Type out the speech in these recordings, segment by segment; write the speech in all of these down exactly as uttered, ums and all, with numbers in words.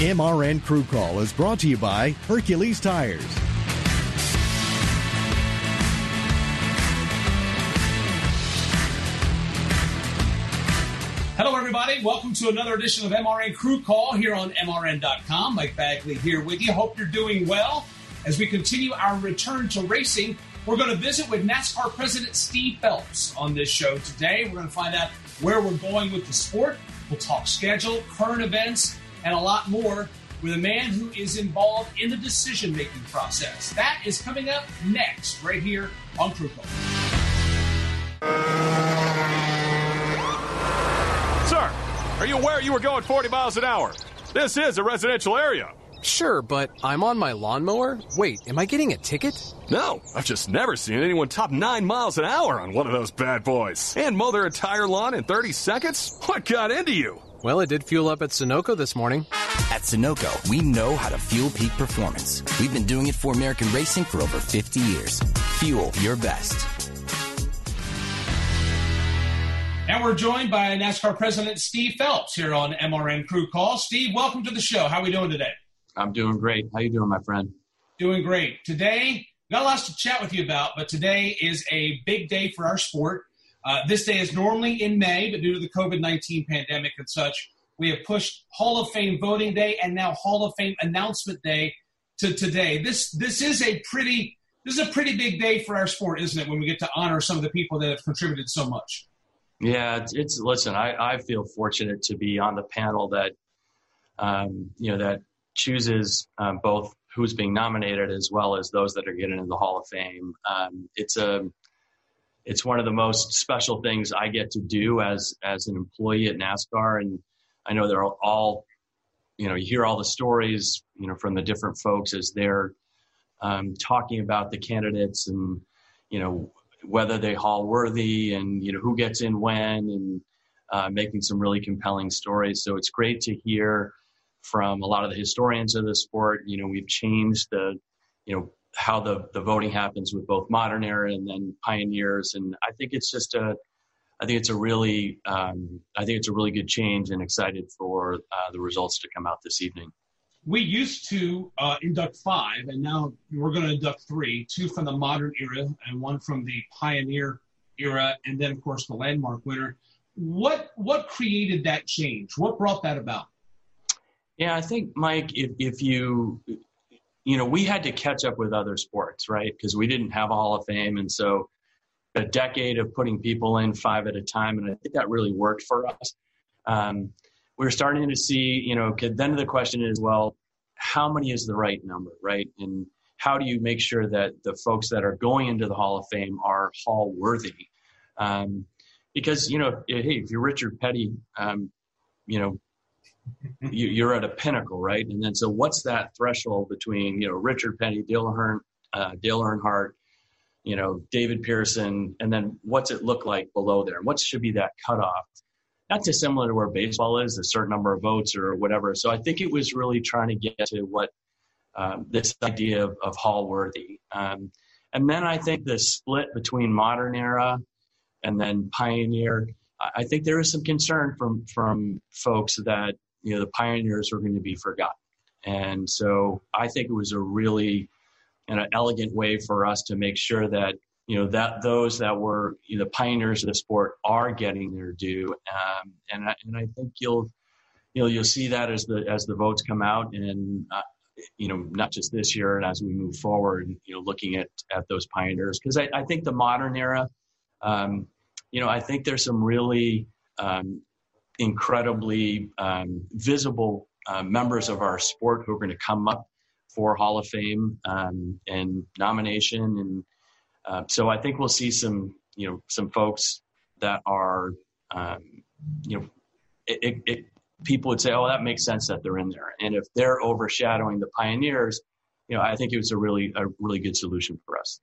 M R N Crew Call is brought to you by Hercules Tires. Hello, everybody. Welcome to another edition of M R N Crew Call here on M R N dot com. Mike Bagley here with you. Hope you're doing well. As we continue our return to racing, we're going to visit with NASCAR President Steve Phelps on this show today. We're going to find out where we're going with the sport. We'll talk schedule, current events, and a lot more with a man who is involved in the decision-making process. That is coming up next, right here on Crew Call. Sir, are you aware you were going forty miles an hour? This is a residential area. Sure, but I'm on my lawnmower. Wait, am I getting a ticket? No, I've just never seen anyone top nine miles an hour on one of those bad boys. And mow their entire lawn in thirty seconds? What got into you? Well, it did fuel up at Sunoco this morning. At Sunoco, we know how to fuel peak performance. We've been doing it for American racing for over fifty years. Fuel your best. And we're joined by NASCAR President Steve Phelps here on M R N Crew Call. Steve, welcome to the show. How are we doing today? I'm doing great. How you doing, my friend? Doing great. Today, got lots to chat with you about, but today is a big day for our sport. Uh, this day is normally in May, but due to the covid nineteen pandemic and such, we have pushed Hall of Fame voting day and now Hall of Fame announcement day to today. This this is a pretty this is a pretty big day for our sport, isn't it? When we get to honor some of the people that have contributed so much. Yeah, it's, it's listen. I, I feel fortunate to be on the panel that um, you know that chooses um, both who's being nominated as well as those that are getting into the Hall of Fame. Um, it's a It's one of the most special things I get to do as as an employee at NASCAR, and I know they're all, you know, you hear all the stories, you know, from the different folks as they're um, talking about the candidates and, you know, whether they haul worthy and, you know, who gets in when and uh, making some really compelling stories. So it's great to hear from a lot of the historians of the sport. You know, we've changed the, you know, how the, the voting happens with both modern era and then pioneers. And I think it's just a, I think it's a really, um, I think it's a really good change, and excited for uh, the results to come out this evening. We used to uh, induct five, and now we're going to induct three, two from the modern era and one from the pioneer era. And then of course the landmark winner. What, what created that change? What brought that about? Yeah, I think, Mike, if, if you, you know, we had to catch up with other sports, right? Because we didn't have a Hall of Fame. And so a decade of putting people in five at a time, and I think that really worked for us. Um, we were starting to see, you know, then the question is, well, how many is the right number, right? And how do you make sure that the folks that are going into the Hall of Fame are Hall worthy? Um, because, you know, hey, if you're Richard Petty, um, you know, you, you're at a pinnacle, right? And then, so what's that threshold between, you know, Richard Petty, Dale Earnhardt, uh, Dale Earnhardt, you know, David Pearson, and then what's it look like below there? What should be that cutoff? Not dissimilar to where baseball is, a certain number of votes or whatever. So I think it was really trying to get to what um, this idea of, of Hall worthy. Um, and then I think the split between modern era and then pioneer, I think there is some concern from, from folks that, you know, the pioneers are going to be forgotten. And so I think it was a really an elegant way for us to make sure that, you know, that those that were, you know, the pioneers of the sport are getting their due. Um, and, I, and I think you'll, you know, you'll see that as the, as the votes come out and, uh, you know, not just this year and as we move forward, you know, looking at, at those pioneers. Cause I, I think the modern era, um, you know, I think there's some really, um, incredibly um, visible uh, members of our sport who are going to come up for Hall of Fame um, and nomination. And uh, so I think we'll see some, you know, some folks that are, um, you know, it, it, it, people would say, oh, that makes sense that they're in there. And if they're overshadowing the pioneers, you know, I think it was a really, a really good solution for us.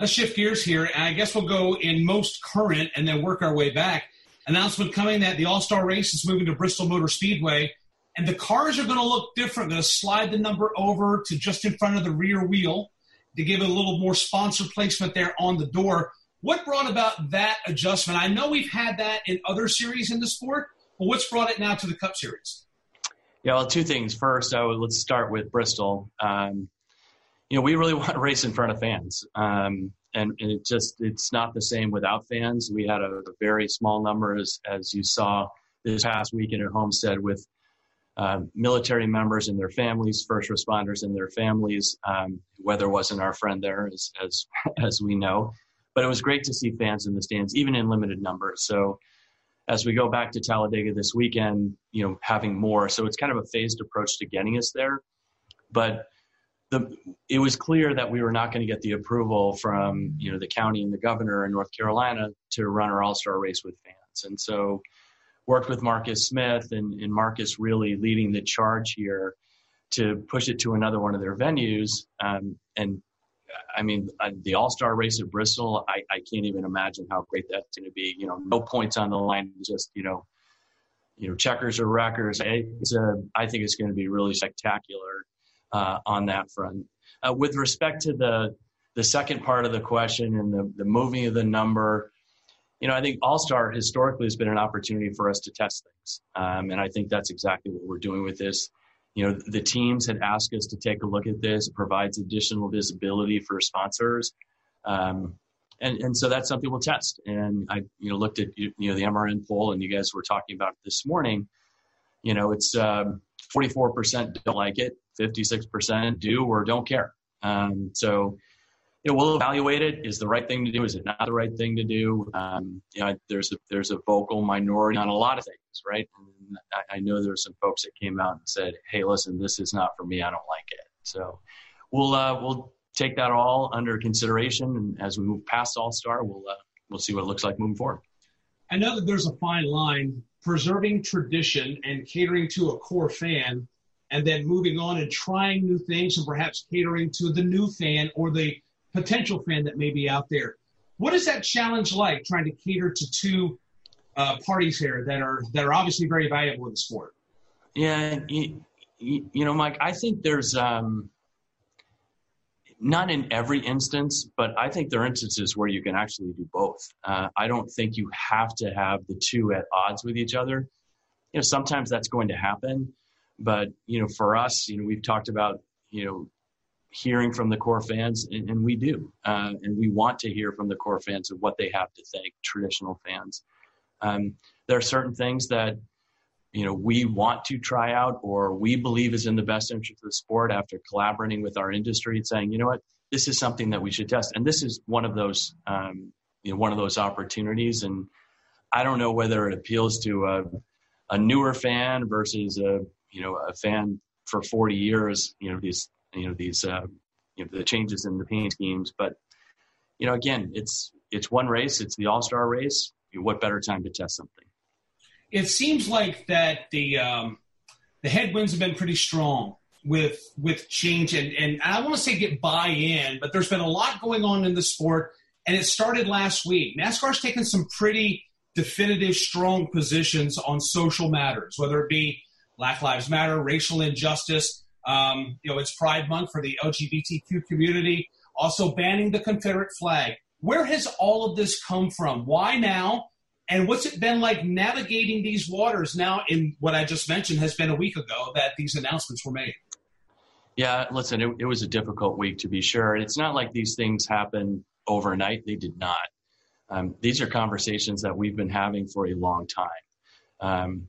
Let's shift gears here, and I guess we'll go in most current and then work our way back. Announcement coming that the All-Star Race is moving to Bristol Motor Speedway, and the cars are going to look different. They're going to slide the number over to just in front of the rear wheel to give it a little more sponsor placement there on the door. What brought about that adjustment? I know we've had that in other series in the sport, but what's brought it now to the Cup Series? Yeah, well, two things. First, I would, let's start with Bristol. Um, you know, we really want to race in front of fans. Um, and, and it just, it's not the same without fans. We had a, a very small number, as, as you saw this past weekend at Homestead, with uh, military members and their families, first responders and their families. Um, weather wasn't our friend there, as, as, as we know. But it was great to see fans in the stands, even in limited numbers. So as we go back to Talladega this weekend, you know, having more. So it's kind of a phased approach to getting us there. But the, it was clear that we were not going to get the approval from, you know, the county and the governor in North Carolina to run our All-Star Race with fans. And so worked with Marcus Smith, and, and Marcus really leading the charge here to push it to another one of their venues. Um, and I mean, the All-Star Race at Bristol, I, I can't even imagine how great that's going to be. You know, no points on the line, just, you know, you know, checkers or wreckers. It's a, I think it's going to be really spectacular. Uh, on that front. Uh, with respect to the the second part of the question and the, the moving of the number, you know, I think All-Star historically has been an opportunity for us to test things. Um, and I think that's exactly what we're doing with this. You know, the teams had asked us to take a look at this. It provides additional visibility for sponsors. Um, and, and so that's something we'll test. And I, you know, looked at, you know, the M R N poll, and you guys were talking about it this morning. You know, it's um, forty-four percent don't like it. fifty-six percent do or don't care. Um, so, you know, we'll evaluate it. Is the right thing to do? Is it not the right thing to do? Um, you know, there's a, there's a vocal minority on a lot of things, right? And I, I know there's some folks that came out and said, "Hey, listen, this is not for me. I don't like it." So, we'll uh, we'll take that all under consideration, and as we move past All-Star, we'll uh, we'll see what it looks like moving forward. I know that there's a fine line: preserving tradition and catering to a core fan, and then moving on and trying new things and perhaps catering to the new fan or the potential fan that may be out there. What is that challenge like, trying to cater to two uh, parties here that are that are obviously very valuable in the sport? Yeah, you, you know, Mike, I think there's um, not in every instance, but I think there are instances where you can actually do both. Uh, I don't think you have to have the two at odds with each other. You know, sometimes that's going to happen. But, you know, for us, you know, we've talked about, you know, hearing from the core fans, and, and we do. Uh, and we want to hear from the core fans of what they have to think, traditional fans. Um, there are certain things that, you know, we want to try out or we believe is in the best interest of the sport after collaborating with our industry and saying, you know what, this is something that we should test. And this is one of those, um, you know, one of those opportunities. And I don't know whether it appeals to a, a newer fan versus a, you know, a fan for forty years, you know, these, you know, these, uh, you know, the changes in the paint schemes. But, you know, again, it's, it's one race. It's the All-Star Race. You know, what better time to test something? It seems like that the, um, the headwinds have been pretty strong with, with change. And, and I want to say get buy-in, but there's been a lot going on in the sport, and it started last week. NASCAR's taken some pretty definitive, strong positions on social matters, whether it be Black Lives Matter, racial injustice. Um, you know, it's Pride Month for the L G B T Q community. Also banning the Confederate flag. Where has all of this come from? Why now? And what's it been like navigating these waters now in what I just mentioned has been a week ago that these announcements were made? Yeah, listen, it, it was a difficult week to be sure. And it's not like these things happen overnight. They did not. Um, these are conversations that we've been having for a long time. Um,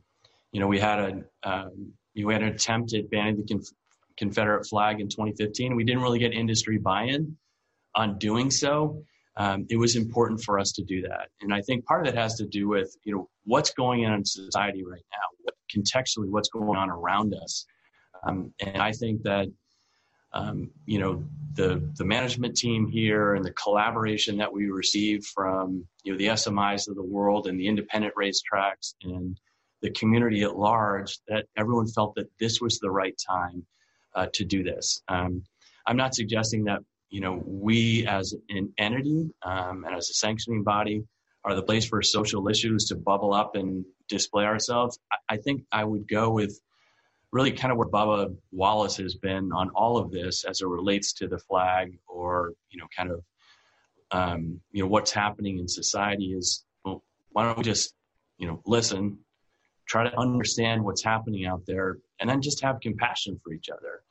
You know, we had a um, you know, we had an attempt at banning the conf- Confederate flag in twenty fifteen. We didn't really get industry buy-in on doing so. Um, it was important for us to do that, and I think part of it has to do with, you know, what's going on in society right now, what, contextually, what's going on around us. Um, and I think that um, you know the the management team here and the collaboration that we receive from, you know, the S M Is of the world and the independent racetracks and the community at large, that everyone felt that this was the right time uh, to do this. Um, I'm not suggesting that, you know, we as an entity um, and as a sanctioning body are the place for social issues to bubble up and display ourselves. I, I think I would go with really kind of where Bubba Wallace has been on all of this as it relates to the flag, or, you know, kind of, um, you know, what's happening in society is, well, why don't we just, you know, listen, try to understand what's happening out there, and then just have compassion for each other.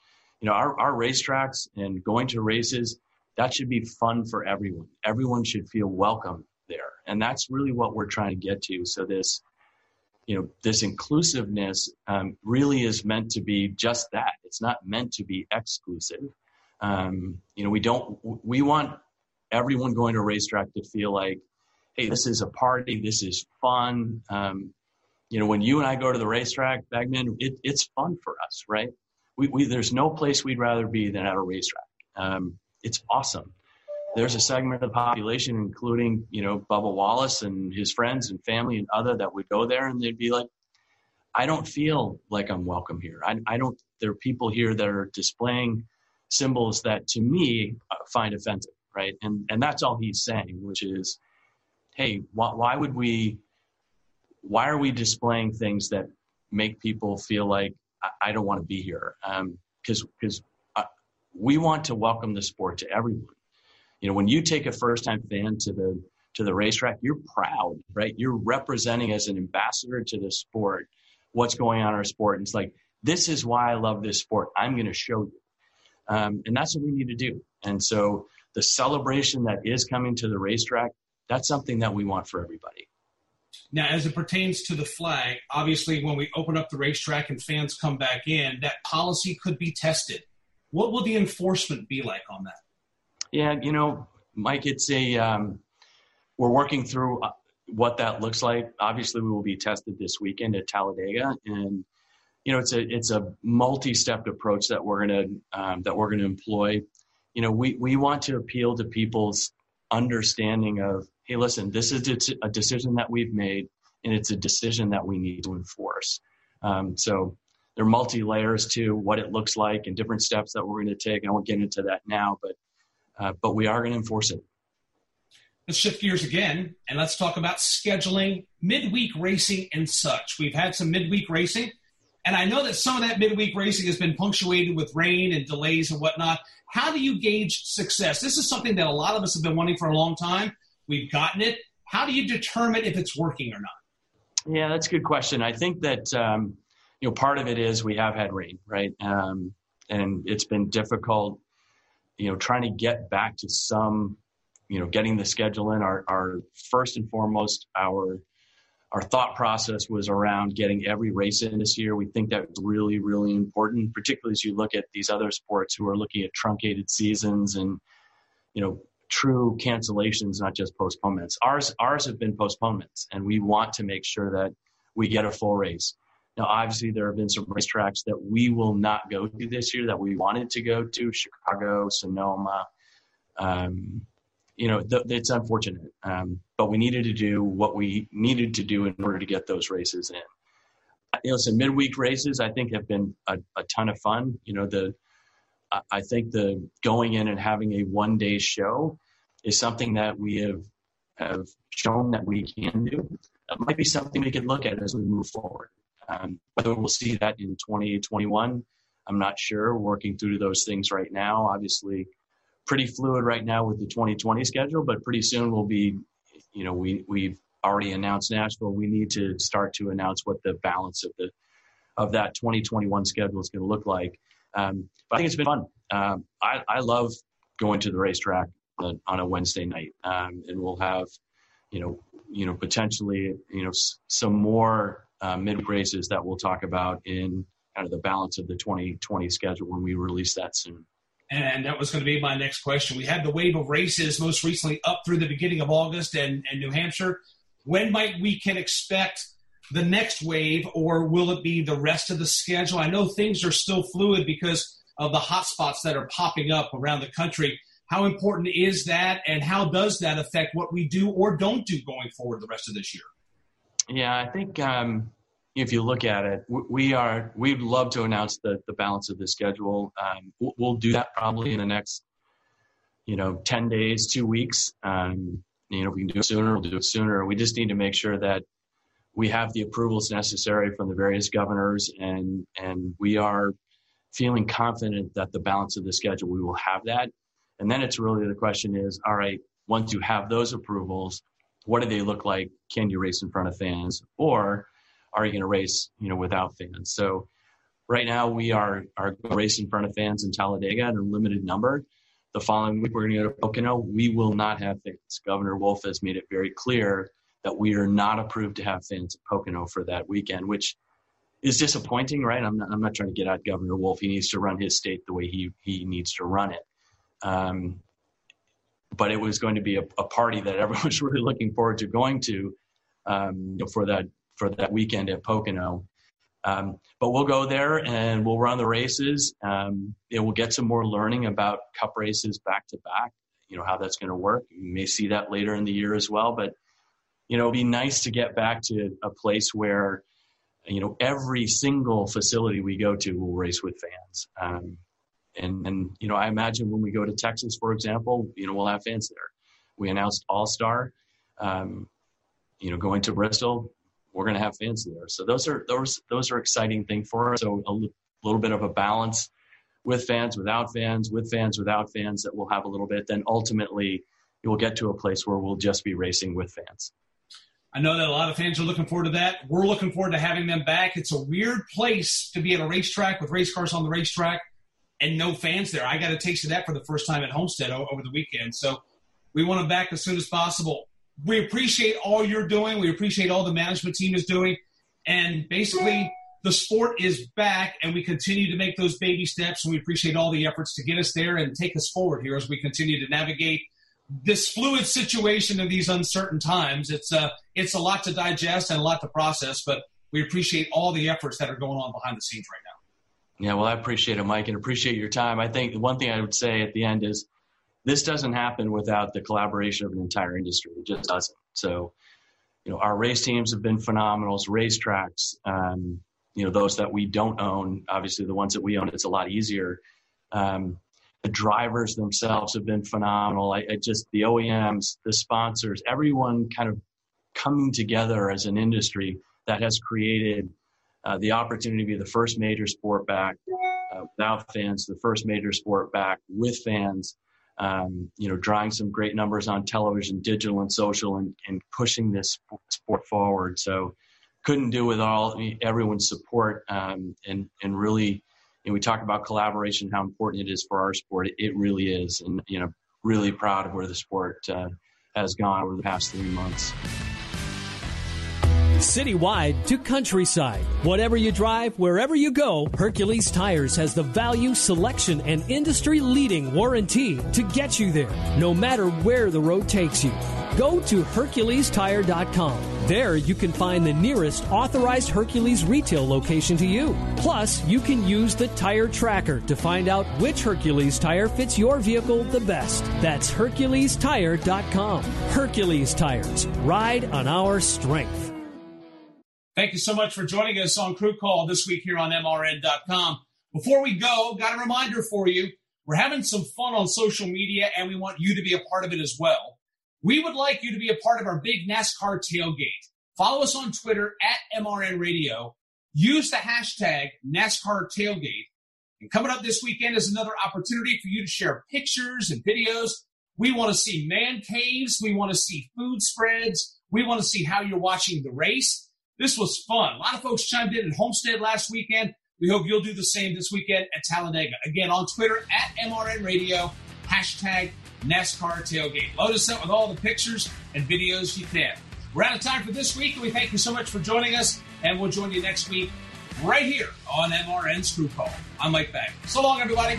You know, our, our racetracks and going to races, that should be fun for everyone. Everyone should feel welcome there. And that's really what we're trying to get to. So this, you know, this inclusiveness um, really is meant to be just that. It's not meant to be exclusive. Um, you know, we don't, we want everyone going to a racetrack to feel like, hey, this is a party, this is fun. Um, you know, when you and I go to the racetrack, Bagman, it, it's fun for us, right? We, we, there's no place we'd rather be than at a racetrack. Um, it's awesome. There's a segment of the population, including, you know, Bubba Wallace and his friends and family and other, that would go there and they'd be like, I don't feel like I'm welcome here. I, I don't, there are people here that are displaying symbols that to me uh, find offensive, right? And and that's all he's saying, which is, hey, wh- why would we, why are we displaying things that make people feel like I, I don't want to be here? Um, 'cause, 'cause uh, we want to welcome the sport to everyone. You know, when you take a first-time fan to the to the racetrack, you're proud, right? You're representing as an ambassador to the sport what's going on in our sport. And it's like, this is why I love this sport. I'm going to show you. Um, and that's what we need to do. And so the celebration that is coming to the racetrack, that's something that we want for everybody. Now, as it pertains to the flag, obviously when we open up the racetrack and fans come back in, that policy could be tested. What will the enforcement be like on that? Yeah, you know, Mike, it's a, um, we're working through what that looks like. Obviously, we will be tested this weekend at Talladega, and, you know, it's a, it's a multi-stepped approach that we're going to, um, that we're going to employ. You know, we, we want to appeal to people's understanding of, hey, listen, this is a decision that we've made, and it's a decision that we need to enforce. Um, so there are multi-layers to what it looks like and different steps that we're going to take. I won't get into that now, but Uh, but we are going to enforce it. Let's shift gears again, and let's talk about scheduling, midweek racing and such. We've had some midweek racing, and I know that some of that midweek racing has been punctuated with rain and delays and whatnot. How do you gauge success? This is something that a lot of us have been wanting for a long time. We've gotten it. How do you determine if it's working or not? Yeah, that's a good question. I think that, um, you know, part of it is we have had rain, right? Um, and it's been difficult. You know, trying to get back to some, you know, getting the schedule in. Our, our first and foremost, our our thought process was around getting every race in this year. We think that's really, really important, particularly as you look at these other sports who are looking at truncated seasons and, you know, true cancellations, not just postponements. Ours ours have been postponements, and we want to make sure that we get a full race. Now, obviously, there have been some racetracks that we will not go to this year that we wanted to go to, Chicago, Sonoma. Um, you know, th- it's unfortunate, um, but we needed to do what we needed to do in order to get those races in. You know, some midweek races, I think, have been a, a ton of fun. You know, the I, I think the going in and having a one-day show is something that we have have shown that we can do. That might be something we could look at as we move forward. Um, whether we'll see that in twenty twenty-one, I'm not sure. We're working through those things right now. Obviously, pretty fluid right now with the twenty twenty schedule, but pretty soon we'll be, you know, we, we've already announced Nashville. We need to start to announce what the balance of the of that twenty twenty-one schedule is going to look like. Um, but I think it's been fun. Um, I, I love going to the racetrack on, on a Wednesday night, um, and we'll have, you know, you know, potentially, you know, s- some more. Uh, midweek races that we'll talk about in kind of the balance of the twenty twenty schedule when we release that soon. And that was going to be my next question. We had the wave of races most recently up through the beginning of August and, and New Hampshire. When might we can expect the next wave, or will it be the rest of the schedule? I know things are still fluid because of the hot spots that are popping up around the country. How important is that, and how does that affect what we do or don't do going forward the rest of this year? Yeah, I think, um, if you look at it, we are, we'd love to announce the, the balance of the schedule. Um, we'll do that probably in the next, you know, ten days, two weeks. Um, you know, if we can do it sooner, we'll do it sooner. We just need to make sure that we have the approvals necessary from the various governors, and, and we are feeling confident that the balance of the schedule, we will have that. And then it's really the question is, all right, once you have those approvals, what do they look like? Can you race in front of fans, or are you going to race, you know, without fans? So right now we are, are racing in front of fans in Talladega in a limited number. The following week, we're going to go to Pocono. We will not have fans. Governor Wolf has made it very clear that we are not approved to have fans at Pocono for that weekend, which is disappointing, right? I'm not, I'm not trying to get at Governor Wolf. He needs to run his state the way he, he needs to run it. Um, but it was going to be a, a party that everyone was really looking forward to going to um, you know, for that, for that weekend at Pocono. Um, but we'll go there and we'll run the races. Um, and we'll get some more learning about cup races back to back, you know, how that's going to work. You may see that later in the year as well, but, you know, it'd be nice to get back to a place where, you know, every single facility we go to will race with fans. Um, and, and, you know, I imagine when we go to Texas, for example, you know, we'll have fans there. We announced All-Star, um, you know, going to Bristol, we're going to have fans there. So those are, those, those are exciting things for us. So a l- little bit of a balance with fans, without fans, with fans, without fans, that we'll have a little bit. Then ultimately you'll get to a place where we'll just be racing with fans. I know that a lot of fans are looking forward to that. We're looking forward to having them back. It's a weird place to be at a racetrack with race cars on the racetrack and no fans there. I got a taste of that for the first time at Homestead o- over the weekend. So we want them back as soon as possible. We appreciate all you're doing. We appreciate all the management team is doing. And basically the sport is back, and we continue to make those baby steps. And we appreciate all the efforts to get us there and take us forward here as we continue to navigate this fluid situation of these uncertain times. It's a, uh, it's a lot to digest and a lot to process, but we appreciate all the efforts that are going on behind the scenes right now. Yeah, well, I appreciate it, Mike, and appreciate your time. I think the one thing I would say at the end is this doesn't happen without the collaboration of an entire industry. It just doesn't. So, you know, our race teams have been phenomenal. Racetracks, um, you know, those that we don't own, obviously the ones that we own, it's a lot easier. Um, The drivers themselves have been phenomenal. I, I just, the O E Ms, the sponsors, everyone kind of coming together as an industry that has created uh, the opportunity to be the first major sport back uh, without fans, the first major sport back with fans, um, you know, drawing some great numbers on television, digital and social, and, and pushing this sport forward. So couldn't do with all everyone's support um, and, and really, and we talk about collaboration, how important it is for our sport. It really is. And, you know, really proud of where the sport uh, has gone over the past three months. Citywide to countryside. Whatever you drive, wherever you go, Hercules Tires has the value, selection, and industry-leading warranty to get you there, no matter where the road takes you. Go to Hercules Tire dot com. There you can find the nearest authorized Hercules retail location to you. Plus, you can use the tire tracker to find out which Hercules tire fits your vehicle the best. That's Hercules Tire dot com. Hercules Tires. Ride on our strength. Thank you so much for joining us on Crew Call this week here on M R N dot com. Before we go, got a reminder for you. We're having some fun on social media, and we want you to be a part of it as well. We would like you to be a part of our big NASCAR tailgate. Follow us on Twitter at M R N Radio. Use the hashtag NASCAR tailgate. And coming up this weekend is another opportunity for you to share pictures and videos. We want to see man caves. We want to see food spreads. We want to see how you're watching the race. This was fun. A lot of folks chimed in at Homestead last weekend. We hope you'll do the same this weekend at Talladega. Again, on Twitter, at M R N Radio, hashtag NASCAR Tailgate. Load us up with all the pictures and videos you can. We're out of time for this week, and we thank you so much for joining us, and we'll join you next week right here on M R N's Crew Call. I'm Mike Bagley. So long, everybody.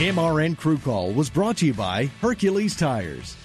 M R N Crew Call was brought to you by Hercules Tires.